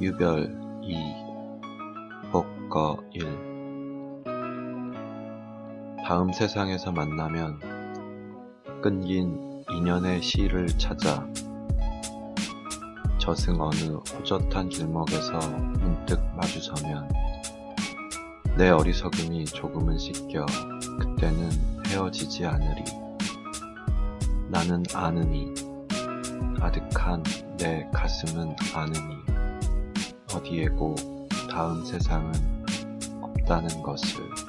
유별 2, 복거 1. 다음 세상에서 만나면 끊긴 인연의 실을 찾아 저승 어느 호젓한 길목에서 문득 마주서면 내 어리석음이 조금은 씻겨 그때는 헤어지지 않으리. 나는 아느니 아득한 내 가슴은 아느니 어디에고 다음 세상은 없다는 것을.